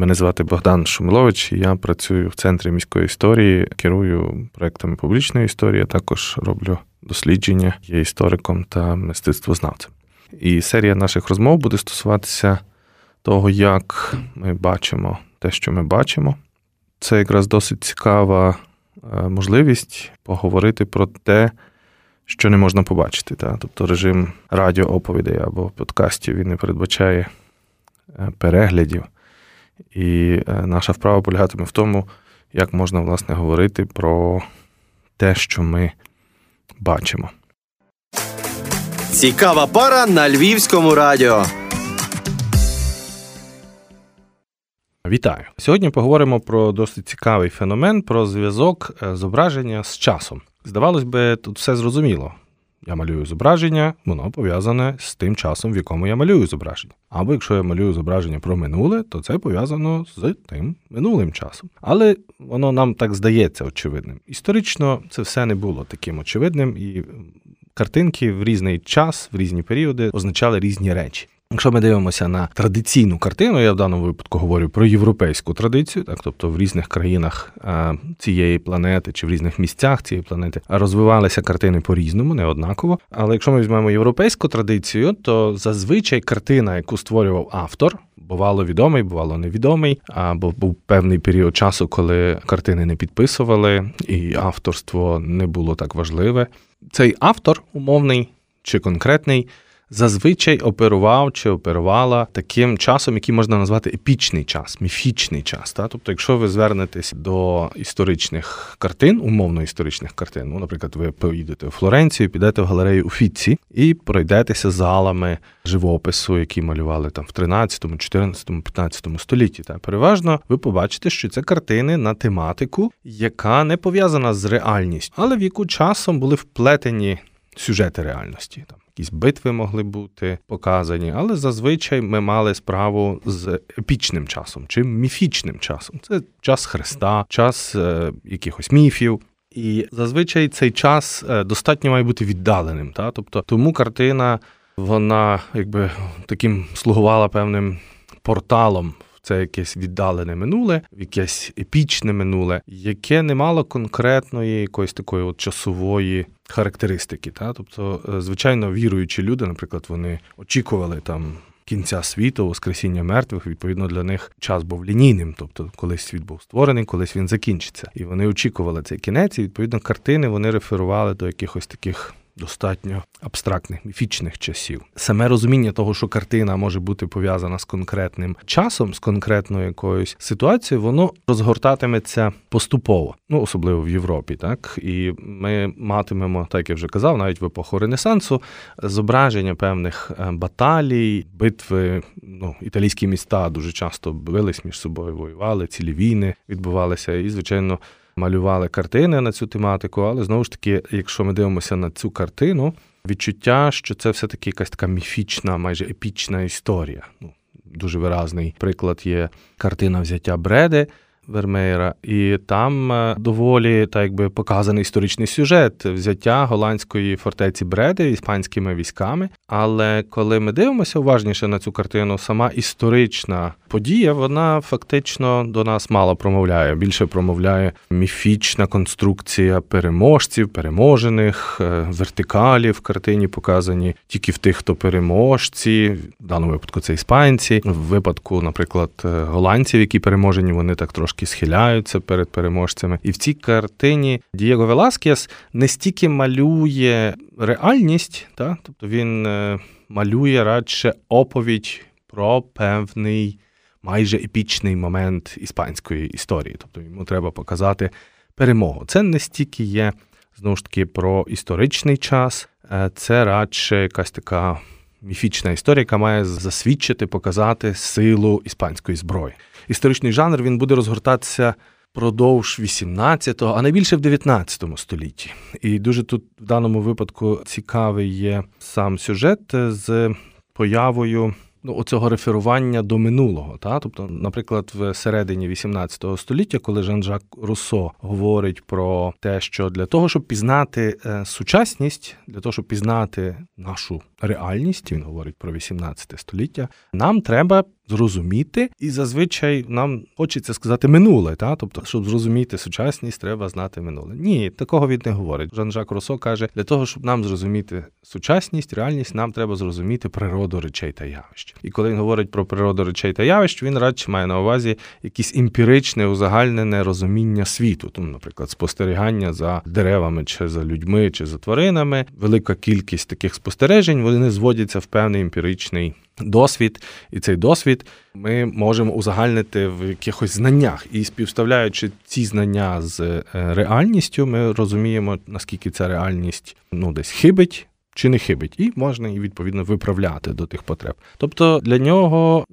Мене звати Богдан Шумилович, я працюю в Центрі міської історії, керую проектами публічної історії, а також роблю дослідження, є істориком та мистецтвознавцем. І серія наших розмов буде стосуватися того, як ми бачимо те, що ми бачимо. Це якраз досить цікава можливість поговорити про те, що не можна побачити. Тобто режим радіооповідей або подкастів, він не передбачає переглядів. І наша вправа полягатиме в тому, як можна, власне, говорити про те, що ми бачимо. Цікава пара на Львівському радіо. Вітаю. Сьогодні поговоримо про досить цікавий феномен, про зв'язок зображення з часом. Здавалось би, тут все зрозуміло. Я малюю зображення, воно пов'язане з тим часом, в якому я малюю зображення. Або якщо я малюю зображення про минуле, то це пов'язано з тим минулим часом. Але воно нам так здається очевидним. Історично це все не було таким очевидним, і картинки в різний час, в різні періоди означали різні речі. Якщо ми дивимося на традиційну картину, я в даному випадку говорю про європейську традицію, так, тобто в різних країнах цієї планети чи в різних місцях цієї планети розвивалися картини по-різному, не однаково. Але якщо ми візьмемо європейську традицію, то зазвичай картина, яку створював автор, бувало відомий, бувало невідомий, або був певний період часу, коли картини не підписували і авторство не було так важливе. Цей автор, умовний чи конкретний, зазвичай оперував чи оперувала таким часом, який можна назвати епічний час, міфічний час. Тобто, якщо ви звернетесь до історичних картин, умовно історичних картин, ну, наприклад, ви поїдете у Флоренцію, підете в галерею Уффіці і пройдетеся залами живопису, які малювали там в 13-му, 14-му, 15-му столітті. Переважно ви побачите, що це картини на тематику, яка не пов'язана з реальністю, але в яку часом були вплетені сюжети реальності. Якісь битви могли бути показані, але зазвичай ми мали справу з епічним часом чи міфічним часом. Це час Христа, час якихось міфів. І зазвичай цей час достатньо має бути віддаленим. Тобто, тому картина, вона якби таким слугувала певним порталом в це якесь віддалене минуле, в якесь епічне минуле, яке не мало конкретної якоїсь такої от часової характеристики. Тобто, звичайно, віруючі люди, наприклад, вони очікували там кінця світу, воскресіння мертвих, відповідно, для них час був лінійним, тобто колись світ був створений, колись він закінчиться. І вони очікували цей кінець, і, відповідно, картини вони реферували до якихось таких достатньо абстрактних, міфічних часів. Саме розуміння того, що картина може бути пов'язана з конкретним часом, з конкретною якоюсь ситуацією, воно розгортатиметься поступово, ну, особливо в Європі, так? І ми матимемо, так як я вже казав, навіть в епоху Ренесансу, зображення певних баталій, битви, ну, італійські міста дуже часто бились між собою, воювали, цілі війни відбувалися, і, звичайно, малювали картини на цю тематику, але, знову ж таки, якщо ми дивимося на цю картину, відчуття, що це все-таки якась така міфічна, майже епічна історія. Ну, дуже виразний приклад є картина «Взяття Бреди» Вермеєра, і там доволі, так якби, показаний історичний сюжет – взяття голландської фортеці Бреди іспанськими військами. Але коли ми дивимося уважніше на цю картину, сама історична подія, вона фактично до нас мало промовляє. Більше промовляє міфічна конструкція переможців, переможених, вертикалі в картині показані тільки в тих, хто переможці, в даному випадку це іспанці, в випадку, наприклад, голландців, які переможені, вони так трошки схиляються перед переможцями. І в цій картині Дієго Веласкес не стільки малює реальність, тобто він малює радше оповідь про певний майже епічний момент іспанської історії. Тобто йому треба показати перемогу. Це не стільки є, знову ж таки, про історичний час, це радше якась така міфічна історія, яка має засвідчити, показати силу іспанської зброї. Історичний жанр, він буде розгортатися продовж 18-го, а найбільше в 19-му столітті. І дуже тут в даному випадку цікавий є сам сюжет з появою оцього реферування до минулого. Тобто, наприклад, в середині 18-го століття, коли Жан-Жак Руссо говорить про те, що для того, щоб пізнати сучасність, для того, щоб пізнати нашу реальність, він говорить про 18 століття, нам треба зрозуміти, і зазвичай нам хочеться сказати минуле, та? Тобто, щоб зрозуміти сучасність, треба знати минуле. Ні, такого він не говорить. Жан-Жак Руссо каже, для того, щоб нам зрозуміти сучасність, реальність, нам треба зрозуміти природу речей та явищ. І коли він говорить про природу речей та явищ, він радше має на увазі якісь емпіричне, узагальнене розуміння світу. Тому, наприклад, спостерігання за деревами, чи за людьми, чи за тваринами. Велика кількість таких спостережень, вони зводяться в певний емпіричний досвід, і цей досвід ми можемо узагальнити в якихось знаннях. І співставляючи ці знання з реальністю, ми розуміємо, наскільки ця реальність десь хибить чи не хибить, і можна її, відповідно, виправляти до тих потреб. Тобто для нього,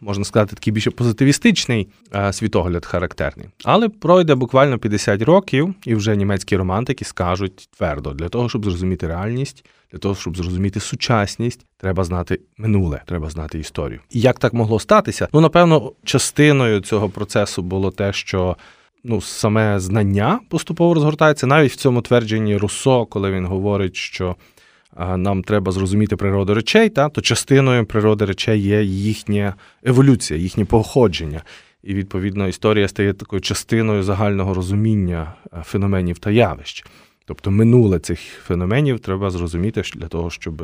можна сказати, такий більше позитивістичний світогляд характерний. Але пройде буквально 50 років, і вже німецькі романтики скажуть твердо, для того, щоб зрозуміти реальність, для того, щоб зрозуміти сучасність, треба знати минуле, треба знати історію. І як так могло статися? Напевно, частиною цього процесу було те, що саме знання поступово розгортається. Навіть в цьому твердженні Руссо, коли він говорить, що нам треба зрозуміти природу речей, то частиною природи речей є їхня еволюція, їхнє походження. І, відповідно, історія стає такою частиною загального розуміння феноменів та явищ. Тобто минуле цих феноменів треба зрозуміти для того, щоб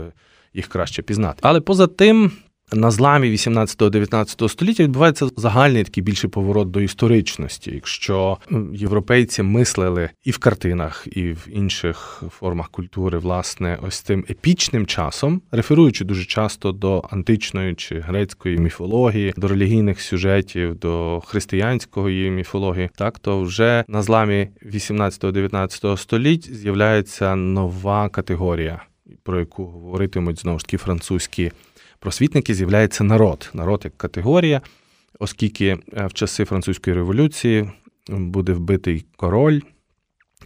їх краще пізнати. Але поза тим, на зламі 18-19 століття відбувається загальний такий більший поворот до історичності. Якщо європейці мислили і в картинах, і в інших формах культури, власне, ось цим епічним часом, реферуючи дуже часто до античної чи грецької міфології, до релігійних сюжетів, до християнської міфології, то вже на зламі 18-19 століть з'являється нова категорія, про яку говоритимуть, знову ж таки, французькі просвітники, з'являється народ. Народ як категорія, оскільки в часи Французької революції буде вбитий король,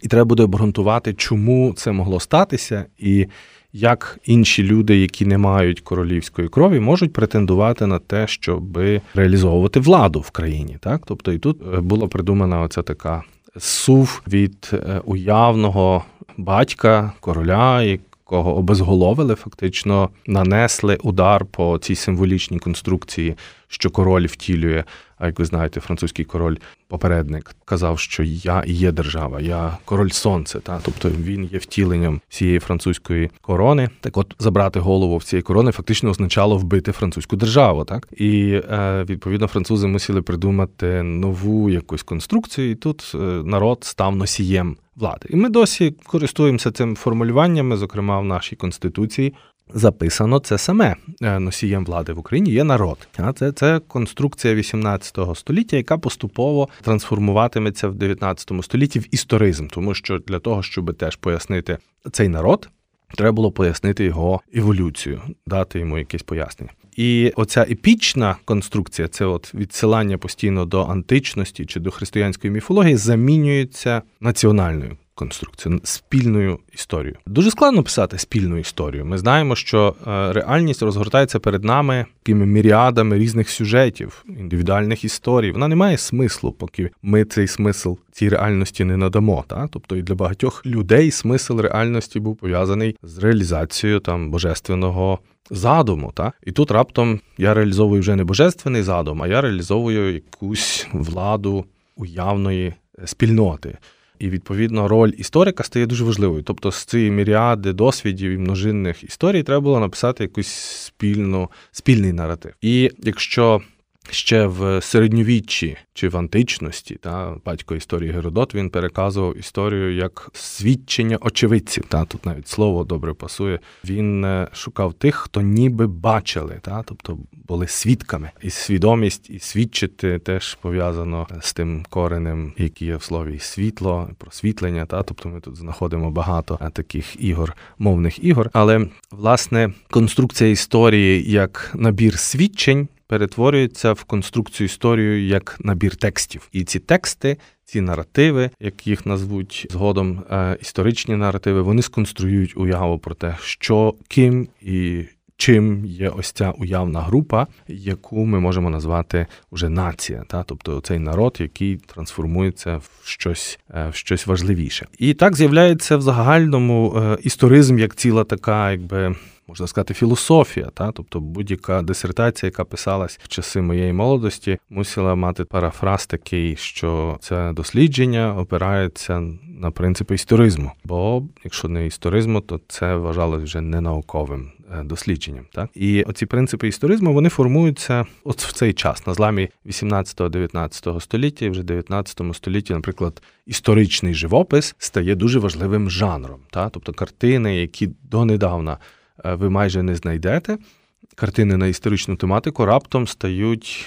і треба буде обґрунтувати, чому це могло статися, і як інші люди, які не мають королівської крові, можуть претендувати на те, щоб реалізовувати владу в країні. Так? Тобто і тут була придумана оця така зсув від уявного батька, короля, кого обезголовили, фактично нанесли удар по цій символічній конструкції, що король втілює. А як ви знаєте, французький король-попередник казав, що я і є держава, я король сонце. Тобто він є втіленням всієї французької корони. Так от, забрати голову в цієї корони фактично означало вбити французьку державу. Так? І, відповідно, французи мусили придумати нову якусь конструкцію, і тут народ став носієм влади. І ми досі користуємося цим формулюваннями, зокрема в нашій Конституції. Записано це саме. Носієм влади в Україні є народ. Це конструкція 18 століття, яка поступово трансформуватиметься в 19 столітті в історизм, тому що для того, щоб теж пояснити цей народ, треба було пояснити його еволюцію, дати йому якесь пояснення. І оця епічна конструкція, це от відсилання постійно до античності чи до християнської міфології, замінюється національною конструкцією, спільною історією. Дуже складно писати спільну історію. Ми знаємо, що реальність розгортається перед нами такими міріадами різних сюжетів, індивідуальних історій. Вона не має смислу, поки ми цей смисл цій реальності не надамо. Тобто і для багатьох людей смисл реальності був пов'язаний з реалізацією божественного задуму. І тут раптом я реалізовую вже не божественний задум, а я реалізовую якусь владу уявної спільноти. І, відповідно, роль історика стає дуже важливою. Тобто з цієї міріади досвідів і множинних історій треба було написати якийсь спільний наратив. І якщо ще в середньовіччі чи в античності, батько історії Геродот, він переказував історію як свідчення очевидців. Тут навіть слово добре пасує. Він шукав тих, хто ніби бачили, тобто були свідками. І свідомість, і свідчити теж пов'язано з тим коренем, який є в слові світло, просвітлення. Тобто ми тут знаходимо багато таких ігор, мовних ігор. Але, власне, конструкція історії як набір свідчень перетворюється в конструкцію історії як набір текстів. І ці тексти, ці наративи, як їх назвуть згодом історичні наративи, вони сконструюють уяву про те, що, ким і чим є ось ця уявна група, яку ми можемо назвати уже нація, та? Тобто цей народ, який трансформується в щось важливіше. І так з'являється в загальному історизм як ціла така, якби, можна сказати, філософія, та? Тобто будь-яка дисертація, яка писалась в часи моєї молодості, мусила мати парафраз такий, що це дослідження опирається на принципи історизму. Бо якщо не історизму, то це вважалось вже не науковим дослідженням. Так? І оці принципи історизму, вони формуються от в цей час, на зламі 18-19 століття, і вже в 19 столітті, наприклад, історичний живопис стає дуже важливим жанром. Так? Тобто картини, які донедавна ви майже не знайдете, картини на історичну тематику раптом стають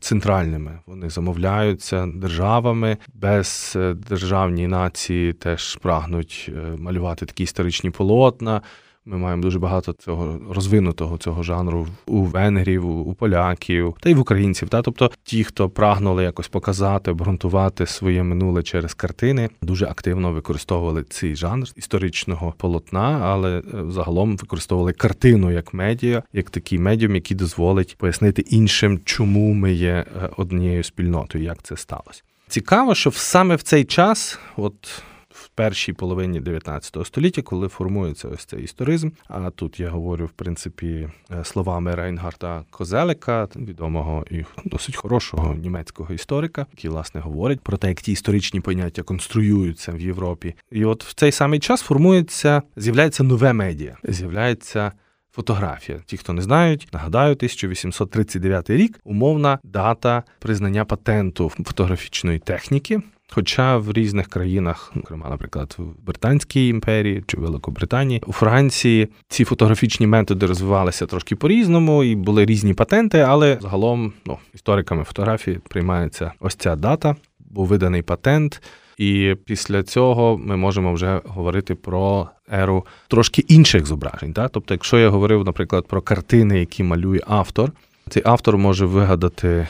центральними. Вони замовляються державами. Бездержавні нації теж прагнуть малювати такі історичні полотна. Ми маємо дуже багато цього розвинутого цього жанру у венгрів, у поляків та й в українців. Та? Тобто ті, хто прагнули якось показати, обґрунтувати своє минуле через картини, дуже активно використовували цей жанр історичного полотна, але загалом використовували картину як медіа, як такий медіум, який дозволить пояснити іншим, чому ми є однією спільнотою, як це сталося. Цікаво, що саме в цей час, от в першій половині 19 століття, коли формується ось цей історизм, а тут я говорю, в принципі, словами Рейнгарда Козелека, відомого і досить хорошого німецького історика, який, власне, говорить про те, як ті історичні поняття конструюються в Європі. І от в цей самий час формується, з'являється нове медіа, з'являється фотографія. Ті, хто не знають, нагадаю, 1839 рік – умовна дата признання патенту фотографічної техніки. Хоча в різних країнах, зокрема, наприклад, в Британській імперії чи Великобританії, у Франції ці фотографічні методи розвивалися трошки по-різному і були різні патенти, але загалом, істориками фотографії приймається ось ця дата, був виданий патент, і після цього ми можемо вже говорити про еру трошки інших зображень. Так? Тобто, якщо я говорив, наприклад, про картини, які малює автор, цей автор може вигадати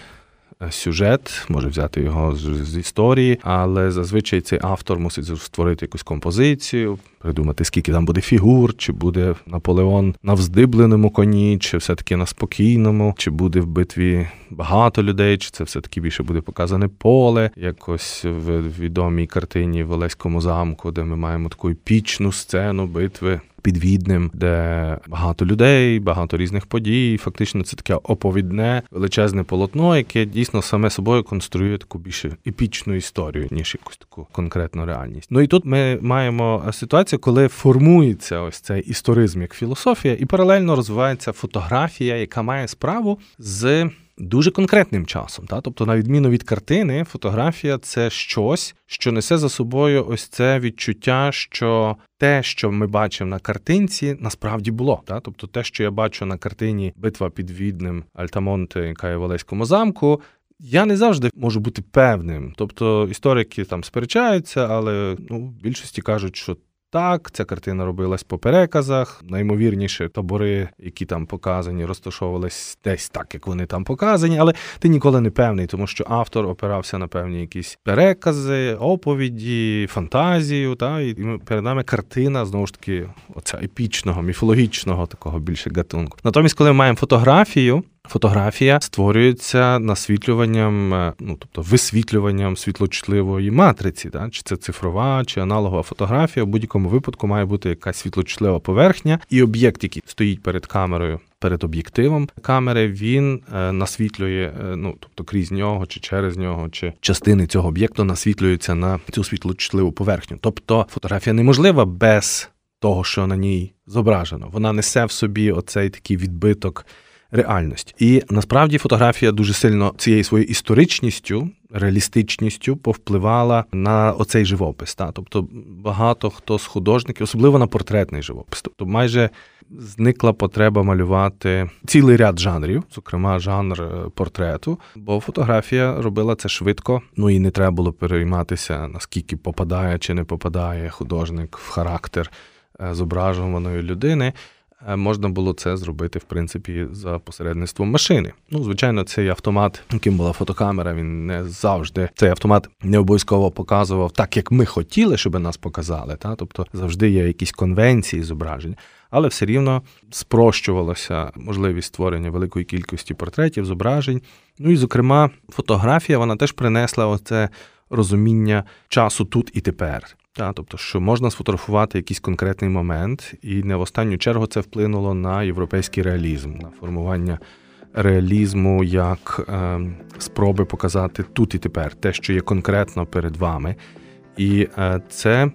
сюжет, може взяти його з історії, але зазвичай цей автор мусить створити якусь композицію, придумати, скільки там буде фігур, чи буде Наполеон на вздибленому коні, чи все-таки на спокійному, чи буде в битві багато людей, чи це все-таки більше буде показане поле, якось в відомій картині в Олеському замку, де ми маємо таку епічну сцену битви під Віднем, де багато людей, багато різних подій. Фактично це таке оповідне, величезне полотно, яке дійсно саме собою конструює таку більше епічну історію, ніж якусь таку конкретну реальність. Ну і тут ми маємо ситуацію, коли формується ось цей історизм як філософія, і паралельно розвивається фотографія, яка має справу з дуже конкретним часом. Та? Тобто, на відміну від картини, фотографія – це щось, що несе за собою ось це відчуття, що те, що ми бачимо на картинці, насправді було. Та? Тобто, те, що я бачу на картині «Битва під Віднем», «Альтамонте», яка є в Олеському замку, я не завжди можу бути певним. Тобто, історики там сперечаються, але в більшості кажуть, що так, ця картина робилась по переказах, наймовірніше табори, які там показані, розташовувались десь так, як вони там показані, але ти ніколи не певний, тому що автор опирався на певні якісь перекази, оповіді, фантазію, та, і перед нами картина, знову ж таки, оця епічного, міфологічного такого більше гатунку. Натомість, коли ми маємо фотографію, фотографія створюється насвітлюванням, тобто висвітлюванням світлочутливої матриці. Так? Чи це цифрова, чи аналогова фотографія. В будь-якому випадку має бути якась світлочутлива поверхня. І об'єкт, який стоїть перед камерою, перед об'єктивом камери, він насвітлює, тобто крізь нього, чи через нього, чи частини цього об'єкту насвітлюються на цю світлочутливу поверхню. Тобто фотографія неможлива без того, що на ній зображено. Вона несе в собі оцей такий відбиток реальність. І насправді фотографія дуже сильно цією своєю історичністю, реалістичністю повпливала на оцей живопис. Та? Тобто багато хто з художників, особливо на портретний живопис, тобто майже зникла потреба малювати цілий ряд жанрів, зокрема жанр портрету, бо фотографія робила це швидко, і не треба було перейматися, наскільки попадає чи не попадає художник в характер зображуваної людини. Можна було це зробити, в принципі, за посередництвом машини. Звичайно, цей автомат, яким була фотокамера, він не завжди, цей автомат не обов'язково показував так, як ми хотіли, щоб нас показали. Та? Тобто завжди є якісь конвенції зображень. але все рівно спрощувалася можливість створення великої кількості портретів, зображень. Ну і, зокрема, фотографія, вона теж принесла оце розуміння часу тут і тепер. Тобто, що можна сфотографувати якийсь конкретний момент, і не в останню чергу це вплинуло на європейський реалізм, на формування реалізму як спроби показати тут і тепер, те, що є конкретно перед вами. І це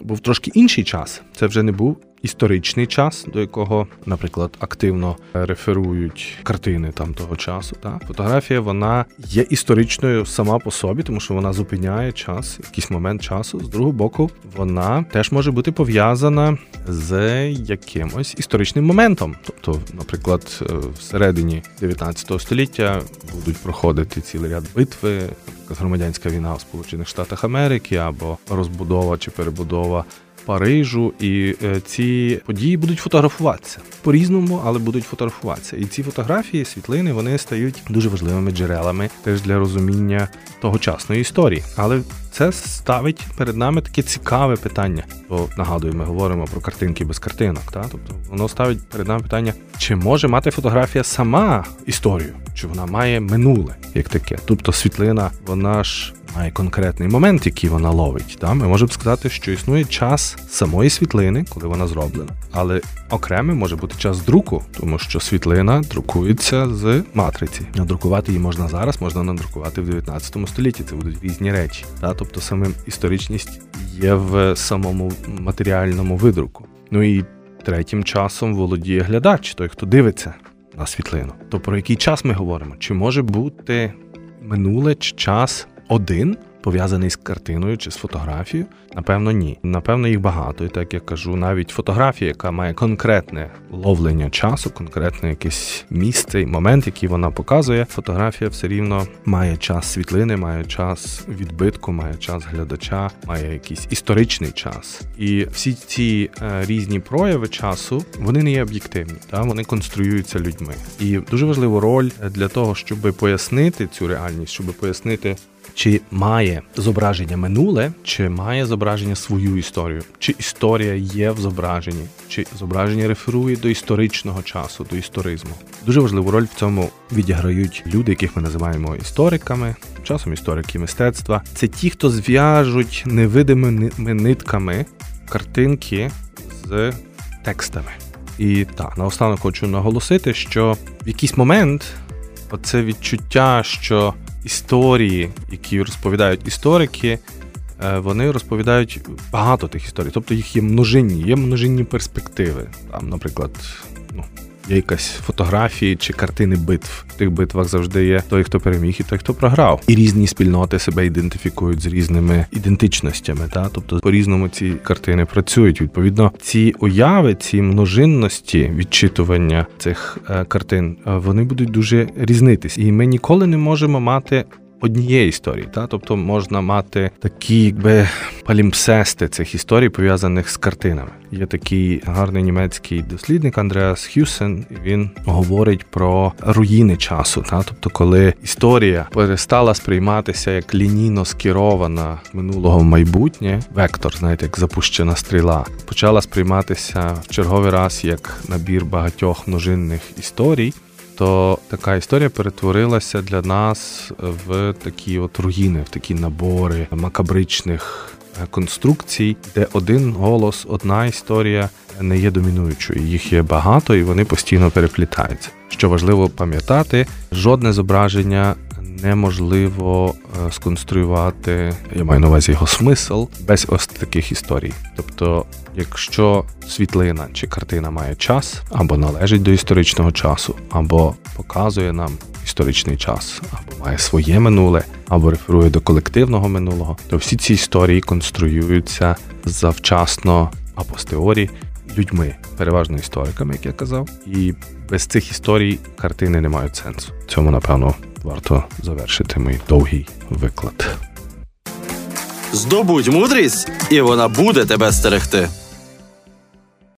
був трошки інший час, це вже не був історичний час, до якого, наприклад, активно реферують картини там того часу. Фотографія, вона є історичною сама по собі, тому що вона зупиняє час, якийсь момент часу. З другого боку, вона теж може бути пов'язана з якимось історичним моментом. Тобто, наприклад, всередині 19 століття будуть проходити цілий ряд битви, громадянська війна в Сполучених Штатах Америки або розбудова чи перебудова Парижу, і ці події будуть фотографуватися. По-різному, але будуть фотографуватися. І ці фотографії, світлини, вони стають дуже важливими джерелами теж для розуміння тогочасної історії. Але це ставить перед нами таке цікаве питання. Бо, нагадую, ми говоримо про картинки без картинок. Тобто воно ставить перед нами питання, чи може мати фотографія сама історію? Чи вона має минуле, як таке? Тобто світлина, вона ж має конкретний момент, який вона ловить. Ми можемо сказати, що існує час самої світлини, коли вона зроблена. Але окремий може бути час друку, тому що світлина друкується з матриці. Надрукувати її можна зараз, можна надрукувати в 19 столітті. Це будуть різні речі. Тобто саме історичність є в самому матеріальному видруку. Ну і третім часом володіє глядач, той, хто дивиться на світлину. То про який час ми говоримо? Чи може бути минуле час один, пов'язаний з картиною чи з фотографією? Напевно, ні. Напевно, їх багато. І так, я кажу, навіть фотографія, яка має конкретне ловлення часу, конкретне якесь місце і момент, який вона показує, фотографія все рівно має час світлини, має час відбитку, має час глядача, має якийсь історичний час. І всі ці різні прояви часу, вони не є об'єктивні, вони конструюються людьми. І дуже важливу роль для того, щоб пояснити цю реальність, щоб пояснити, чи має зображення минуле, чи має зображення свою історію, чи історія є в зображенні, чи зображення реферує до історичного часу, до історизму. Дуже важливу роль в цьому відіграють люди, яких ми називаємо істориками, часом історики мистецтва. Це ті, хто зв'яжуть невидимими нитками картинки з текстами. І так, наостанок хочу наголосити, що в якийсь момент оце відчуття, що історії, які розповідають історики, вони розповідають багато тих історій. Тобто їх є множинні перспективи. Там, наприклад, є якась фотографії чи картини битв. В тих битвах завжди є той, хто переміг, і той, хто програв. І різні спільноти себе ідентифікують з різними ідентичностями. Тобто по-різному ці картини працюють. Відповідно, ці уяви, ці множинності відчитування цих картин, вони будуть дуже різнитись. І ми ніколи не можемо мати однієї історії. Тобто можна мати такі, якби, палімпсести цих історій, пов'язаних з картинами. Є такий гарний німецький дослідник Андреас Хюсен, і він говорить про руїни часу. Тобто коли історія перестала сприйматися як лінійно скерована минулого в майбутнє, вектор, знаєте, як запущена стріла, почала сприйматися в черговий раз як набір багатьох множинних історій, то така історія перетворилася для нас в такі от руїни, в такі набори макабричних конструкцій, де один голос, одна історія не є домінуючою. Їх є багато і вони постійно переплітаються. Що важливо пам'ятати, жодне зображення неможливо сконструювати, я маю на увазі його смисл, без ось таких історій. Тобто, якщо світлина чи картина має час, або належить до історичного часу, або показує нам історичний час, або має своє минуле, або реферує до колективного минулого, то всі ці історії конструюються завчасно апостеріорі людьми, переважно істориками, як я казав. І без цих історій картини не мають сенсу. Цьому, напевно, варто завершити мій довгий виклад. Здобудь мудрість, і вона буде тебе стерегти.